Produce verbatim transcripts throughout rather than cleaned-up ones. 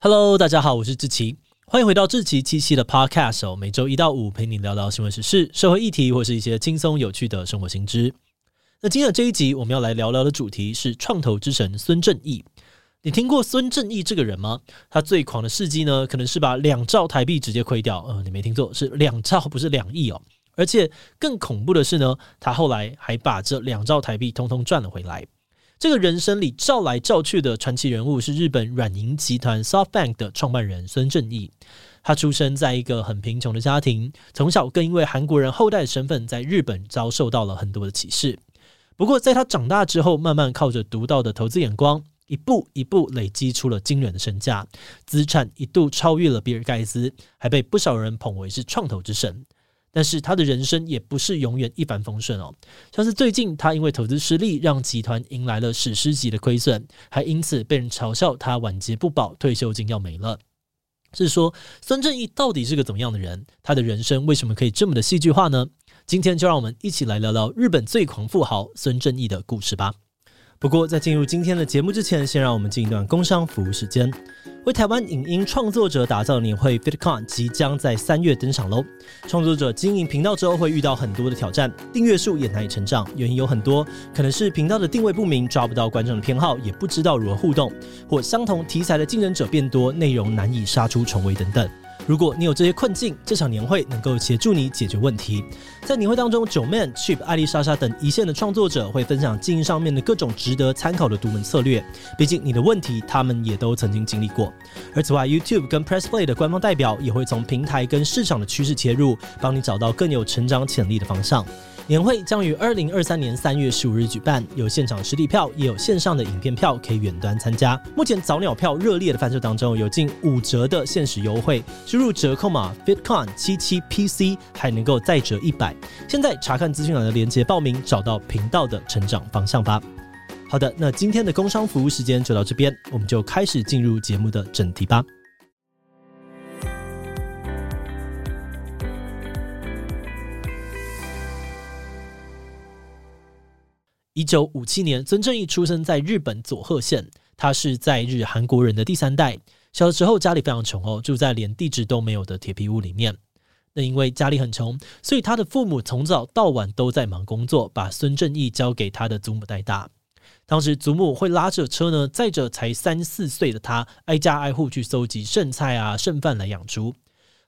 Hello， 大家好，我是志祺，欢迎回到志祺七七的 Podcast 哦。每周一到五陪你聊聊新闻时事、社会议题，或是一些轻松有趣的生活新知。那今天的这一集，我们要来聊聊的主题是创投之神孙正义。你听过孙正义这个人吗？他最狂的事迹呢，可能是把两兆台币直接亏掉。呃，你没听错，是两兆，不是两亿哦。而且更恐怖的是呢，他后来还把这两兆台币通通赚了回来。这个人生里照来照去的传奇人物是日本软银集团 Softbank 的创办人孙正义。他出生在一个很贫穷的家庭，从小更因为韩国人后代的身份在日本遭受到了很多的歧视。不过在他长大之后，慢慢靠着独到的投资眼光，一步一步累积出了惊人的身价，资产一度超越了比尔盖茨，还被不少人捧为是创投之神。但是他的人生也不是永远一帆风顺哦，像是最近他因为投资失利，让集团迎来了史诗级的亏损，还因此被人嘲笑他晚节不保，退休金要没了。是说孙正义到底是个怎么样的人？他的人生为什么可以这么的戏剧化呢？今天就让我们一起来聊聊日本最狂富豪孙正义的故事吧。不过在进入今天的节目之前，先让我们进一段工商服务时间。为台湾影音创作者打造的年会 FEAT.CON 即将在三月登场喽！创作者经营频道之后会遇到很多的挑战，订阅数也难以成长，原因有很多，可能是频道的定位不明，抓不到观众的偏好，也不知道如何互动，或相同题材的竞争者变多，内容难以杀出重围等等。如果你有这些困境，这场年会能够协助你解决问题。在年会当中， Joman、Chip、艾丽莎莎等一线的创作者会分享经营上面的各种值得参考的独门策略，毕竟你的问题他们也都曾经经历过。而此外， YouTube 跟 Pressplay 的官方代表也会从平台跟市场的趋势切入，帮你找到更有成长潜力的方向。年会将于二零二三年三月十五日举办，有现场实体票，也有线上的影片票可以远端参加。目前早鸟票热烈的贩售当中，有近五折的限时优惠，输入折扣码 FEAT.C O N 七七 P C 还能够再折一百。现在查看资讯栏的连结报名，找到频道的成长方向吧。好的，那今天的工商服务时间就到这边，我们就开始进入节目的正题吧。一九五七年，孙正义出生在日本佐贺县，他是在日韩国人的第三代。小的时候家里非常穷哦，住在连地址都没有的铁皮屋里面。那因为家里很穷，所以他的父母从早到晚都在忙工作，把孙正义交给他的祖母带大。当时祖母会拉着车呢，载着才三四岁的他，挨家挨户去搜集剩菜啊、剩饭来养猪。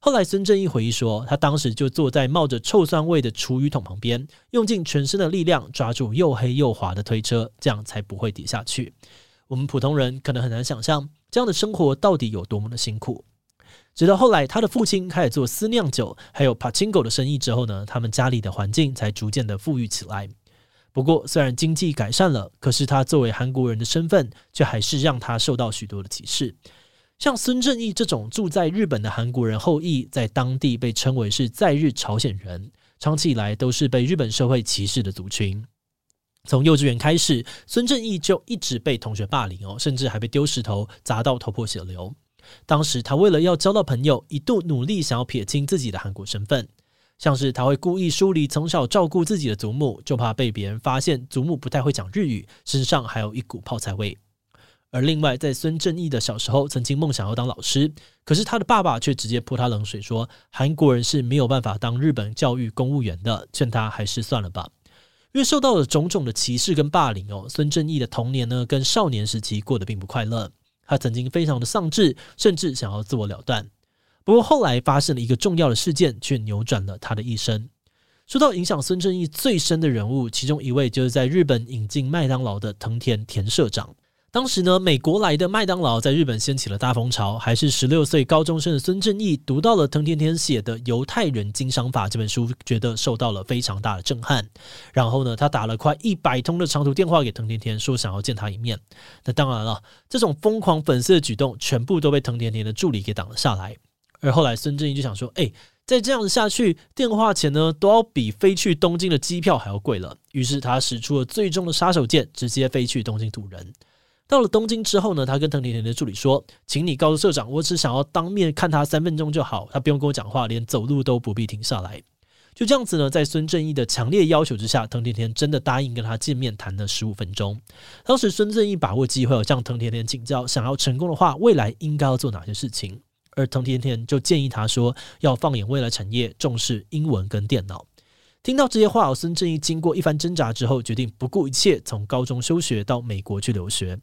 后来孙正义回忆说，他当时就坐在冒着臭酸味的厨余桶旁边，用尽全身的力量抓住又黑又滑的推车，这样才不会跌下去。我们普通人可能很难想象这样的生活到底有多么的辛苦。直到后来他的父亲开始做私酿酒还有 Pachinko 的生意之后呢，他们家里的环境才逐渐的富裕起来。不过虽然经济改善了，可是他作为韩国人的身份却还是让他受到许多的歧视。像孙正义这种住在日本的韩国人后裔，在当地被称为是在日朝鲜人，长期以来都是被日本社会歧视的族群。从幼稚园开始，孙正义就一直被同学霸凌哦，甚至还被丢石头砸到头破血流。当时他为了要交到朋友，一度努力想要撇清自己的韩国身份，像是他会故意疏离从小照顾自己的祖母，就怕被别人发现祖母不太会讲日语，身上还有一股泡菜味。而另外，在孙正义的小时候，曾经梦想要当老师，可是他的爸爸却直接泼他冷水说，韩国人是没有办法当日本教育公务员的，劝他还是算了吧。因为受到了种种的歧视跟霸凌哦，孙正义的童年呢，跟少年时期过得并不快乐。他曾经非常的丧志，甚至想要自我了断。不过后来发生了一个重要的事件，却扭转了他的一生。说到影响孙正义最深的人物，其中一位就是在日本引进麦当劳的藤田田社长。当时呢，美国来的麦当劳在日本掀起了大风潮，还是十六岁高中生的孙正义读到了藤田田写的《犹太人经商法》这本书，觉得受到了非常大的震撼。然后呢，他打了快一百通的长途电话给藤田田，说想要见他一面。那当然了，这种疯狂粉丝的举动全部都被藤田田的助理给挡了下来。而后来孙正义就想说，哎、欸再这样下去，电话钱呢都要比飞去东京的机票还要贵了。于是他使出了最终的杀手锏，直接飞去东京堵人。到了东京之后呢，他跟藤田田的助理说，请你告诉社长，我只想要当面看他三分钟就好，他不用跟我讲话，连走路都不必停下来。就这样子呢，在孙正义的强烈要求之下，藤田田真的答应跟他见面谈了十五分钟。当时孙正义把握机会向藤田田请教，想要成功的话未来应该要做哪些事情，而藤田田就建议他说要放眼未来产业，重视英文跟电脑。听到这些话，孙正义经过一番挣扎之后，决定不顾一切从高中休学到美国去留学。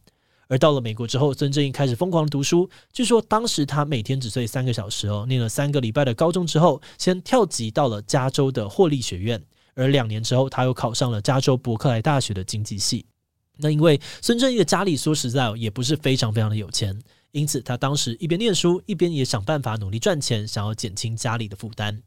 而到了美国之后，孙正义开始疯狂读书，据说当时他每天只睡三个小时哦，念了三个礼拜的高中之后，先跳级到了加州的霍利学院，而两年之后他又考上了加州伯克莱大学的经济系。那因为孙正义的家里说实在、哦、也不是非常非常的有钱，因此他当时一边念书一边也想办法努力赚钱，想要减轻家里的负担。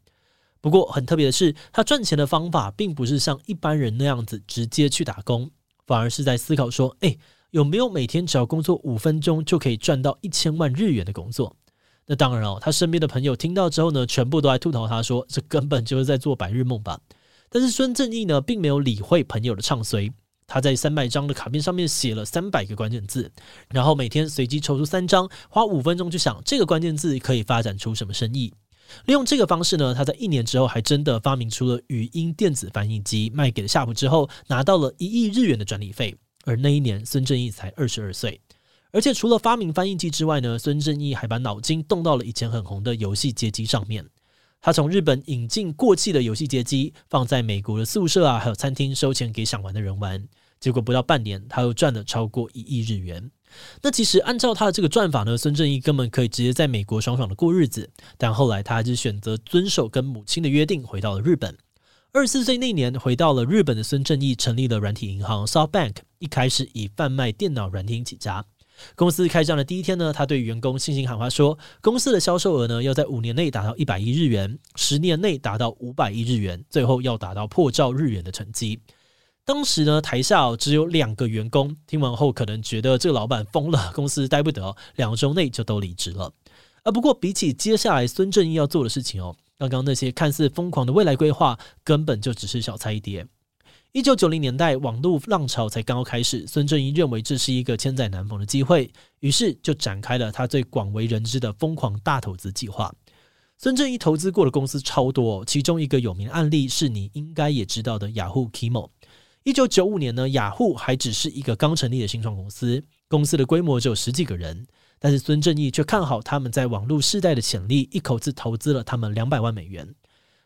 不过很特别的是，他赚钱的方法并不是像一般人那样子直接去打工，反而是在思考说，哎，有没有每天只要工作五分钟就可以赚到一千万日元的工作。那当然哦，他身边的朋友听到之后呢，全部都来吐槽他说这根本就是在做白日梦吧。但是孙正义呢并没有理会朋友的唱衰，他在三百张的卡片上面写了三百个关键字，然后每天随机抽出三张，花五分钟去想这个关键字可以发展出什么生意。利用这个方式呢，他在一年之后还真的发明出了语音电子翻译机，卖给了夏普之后拿到了一亿日元的专利费。而那一年孙正义才二十二岁，而且除了发明翻译机之外呢，孙正义还把脑筋动到了以前很红的游戏街机上面。他从日本引进过气的游戏街机，放在美国的宿舍啊还有餐厅收钱给想玩的人玩，结果不到半年他又赚了超过一亿日元。那其实按照他的这个赚法呢，孙正义根本可以直接在美国爽爽的过日子，但后来他还是选择遵守跟母亲的约定，回到了日本。二十四岁那年回到了日本的孙正义成立了软体银行 Softbank， 一开始以贩卖电脑软体起家。公司开张的第一天呢，他对员工信心喊话说，公司的销售额呢要在五年内达到一百亿日元，十年内达到五百亿日元，最后要达到破兆日元的成绩。当时呢，台下、哦、只有两个员工，听完后可能觉得这个老板疯了，公司待不得、哦、两周内就都离职了。而不过比起接下来孙正义要做的事情哦，刚刚那些看似疯狂的未来规划根本就只是小菜一碟。一九九零年代网络浪潮才刚刚开始，孙正义认为这是一个千载难逢的机会，于是就展开了他最广为人知的疯狂大投资计划。孙正义投资过的公司超多、哦、其中一个有名案例是你应该也知道的 Yahoo Kimo。一九九五年呢，雅虎还只是一个刚成立的新创公司，公司的规模只有十几个人，但是孙正义却看好他们在网络世代的潜力，一口气投资了他们两百万美元。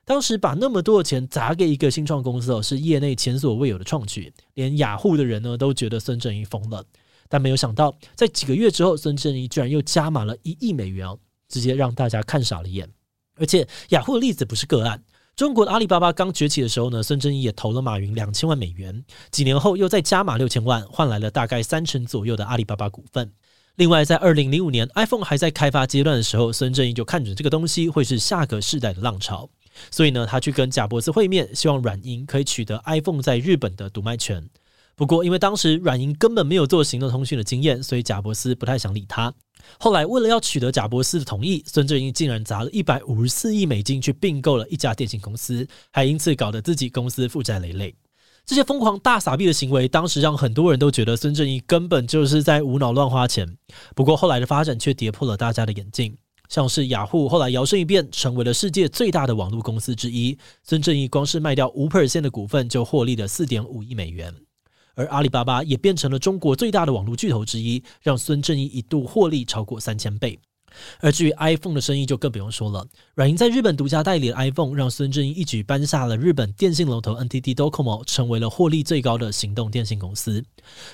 当时把那么多的钱砸给一个新创公司、哦、是业内前所未有的创举，连雅虎的人呢都觉得孙正义疯了。但没有想到在几个月之后，孙正义居然又加码了一亿美元、哦、直接让大家看傻了眼。而且雅虎的例子不是个案，中国的阿里巴巴刚崛起的时候呢，孙正义也投了马云两千万美元，几年后又再加码六千万，换来了大概三成左右的阿里巴巴股份。另外在二零零五年 iPhone 还在开发阶段的时候，孙正义就看准这个东西会是下个世代的浪潮，所以呢，他去跟贾伯斯会面，希望软银可以取得 iPhone 在日本的独卖权。不过因为当时软银根本没有做行动通讯的经验，所以贾伯斯不太想理他。后来为了要取得贾伯斯的同意，孙正义竟然砸了一百五十四亿美金去并购了一家电信公司，还因此搞得自己公司负债累累。这些疯狂大撒币的行为当时让很多人都觉得孙正义根本就是在无脑乱花钱。不过后来的发展却跌破了大家的眼镜，像是雅虎后来摇身一变成为了世界最大的网络公司之一，孙正义光是卖掉 百分之五 的股份就获利了 四点五亿美元。而阿里巴巴也变成了中国最大的网络巨头之一，让孙正义一度获利超过三千倍。而至于 iPhone 的生意就更不用说了，软银在日本独家代理的 iPhone 让孙正义一举扳下了日本电信龙头 N T T Docomo， 成为了获利最高的行动电信公司。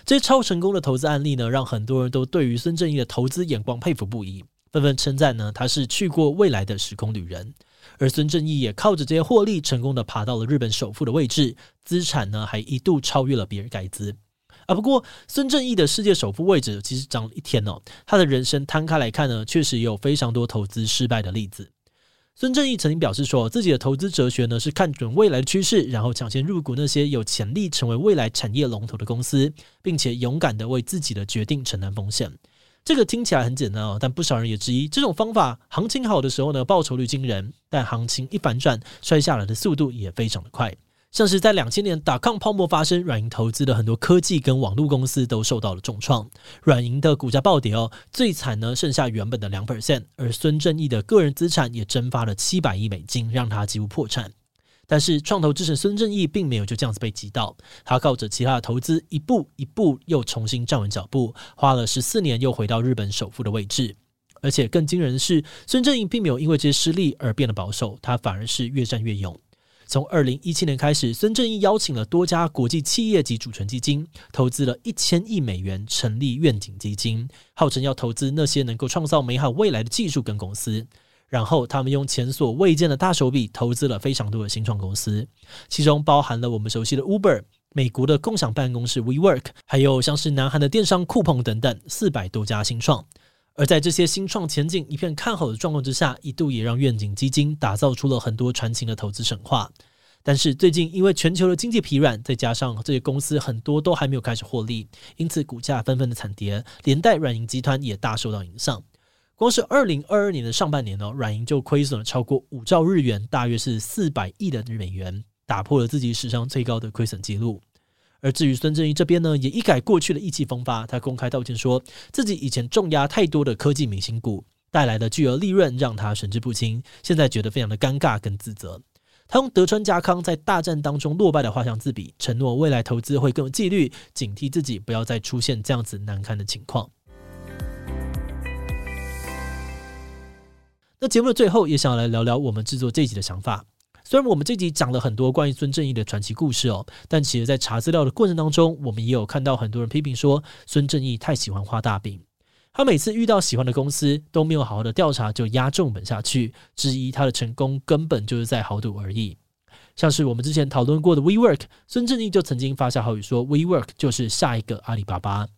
这些超成功的投资案例呢，让很多人都对于孙正义的投资眼光佩服不已，纷纷称赞呢他是去过未来的时空旅人。而孙正义也靠着这些获利成功的爬到了日本首富的位置，资产呢还一度超越了比尔盖茨。啊，不过孙正义的世界首富位置其实涨了一天哦，他的人生摊开来看呢，确实也有非常多投资失败的例子。孙正义曾经表示说，自己的投资哲学呢是看准未来的趋势，然后抢先入股那些有潜力成为未来产业龙头的公司，并且勇敢的为自己的决定承担风险。这个听起来很简单哦，但不少人也质疑这种方法行情好的时候呢，报酬率惊人，但行情一反转摔下来的速度也非常的快。像是在两千年 .com 泡沫发生，软银投资的很多科技跟网络公司都受到了重创，软银的股价暴跌哦，最惨呢剩下原本的 百分之二， 而孙正义的个人资产也蒸发了七百亿美金，让他几乎破产。但是创投之神孙正义并没有就这样子被击倒，他靠着其他的投资一步一步又重新站稳脚步，花了十四年又回到日本首富的位置。而且更惊人的是，孙正义并没有因为这些失利而变得保守，他反而是越战越勇。从二零一七年开始，孙正义邀请了多家国际企业及主权基金，投资了一千亿美元成立愿景基金，号称要投资那些能够创造美好未来的技术跟公司。然后他们用前所未见的大手笔投资了非常多的新创公司，其中包含了我们熟悉的 Uber、美国的共享办公室 WeWork， 还有像是南韩的电商 Coupang 等等四百多家新创。而在这些新创前景一片看好的状况之下，一度也让愿景基金打造出了很多传奇的投资神话。但是最近因为全球的经济疲软，再加上这些公司很多都还没有开始获利，因此股价纷纷的惨跌，连带软银集团也大受到影响。光是二零二二年的上半年哦，软银就亏损了超过五兆日元，大约是四百亿的美元，打破了自己史上最高的亏损记录。而至于孙正义这边呢，也一改过去的意气风发，他公开道歉说自己以前重压太多的科技明星股带来的巨额利润让他神志不清，现在觉得非常的尴尬跟自责。他用德川家康在大战当中落败的画像自比，承诺未来投资会更有纪律，警惕自己不要再出现这样子难堪的情况。那节目的最后也想来聊聊我们制作这一集的想法。虽然我们这集讲了很多关于孙正义的传奇故事哦，但其实在查资料的过程当中，我们也有看到很多人批评说孙正义太喜欢画大饼，他每次遇到喜欢的公司都没有好好的调查就压重本下去，质疑他的成功根本就是在豪赌而已。像是我们之前讨论过的 WeWork， 孙正义就曾经发下豪语说 WeWork 就是下一个阿里巴巴。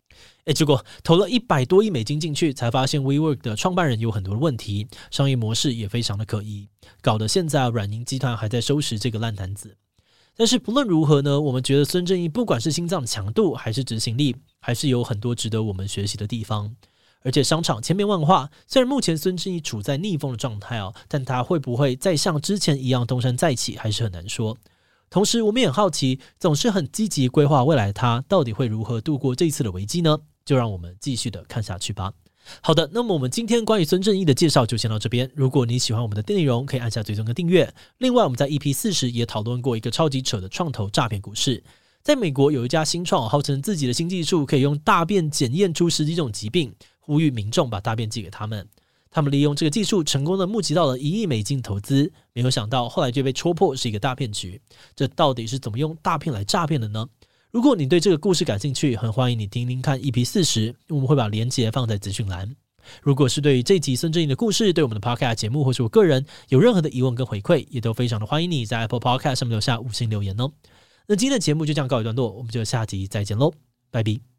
欸、结果投了一百多亿美金进去，才发现 WeWork 的创办人有很多的问题，商业模式也非常的可疑，搞得现在软银集团还在收拾这个烂摊子。但是不论如何呢，我们觉得孙正义不管是心脏的强度还是执行力，还是有很多值得我们学习的地方。而且商场千变万化，虽然目前孙正义处在逆风的状态、哦、但他会不会再像之前一样东山再起还是很难说。同时我们也很好奇，总是很积极规划未来的他到底会如何度过这一次的危机呢？就让我们继续的看下去吧。好的，那么我们今天关于孙正义的介绍就先到这边。如果你喜欢我们的内容，可以按下追踪跟订阅。另外我们在 E P 四十 也讨论过一个超级扯的创投诈骗故事。在美国有一家新创号称自己的新技术可以用大便检验出十几种疾病，呼吁民众把大便寄给他们。他们利用这个技术成功的募集到了一亿美金投资，没有想到后来就被戳破是一个大骗局。这到底是怎么用大骗来诈骗的呢？如果你对这个故事感兴趣，很欢迎你听听看 E P 四十， 我们会把连结放在资讯栏。如果是对于这集孙正义的故事，对我们的 Podcast 节目或是我个人有任何的疑问跟回馈，也都非常的欢迎你在 Apple Podcast 上面留下五星留言哦。那今天的节目就这样告一段落，我们就下集再见喽，拜拜。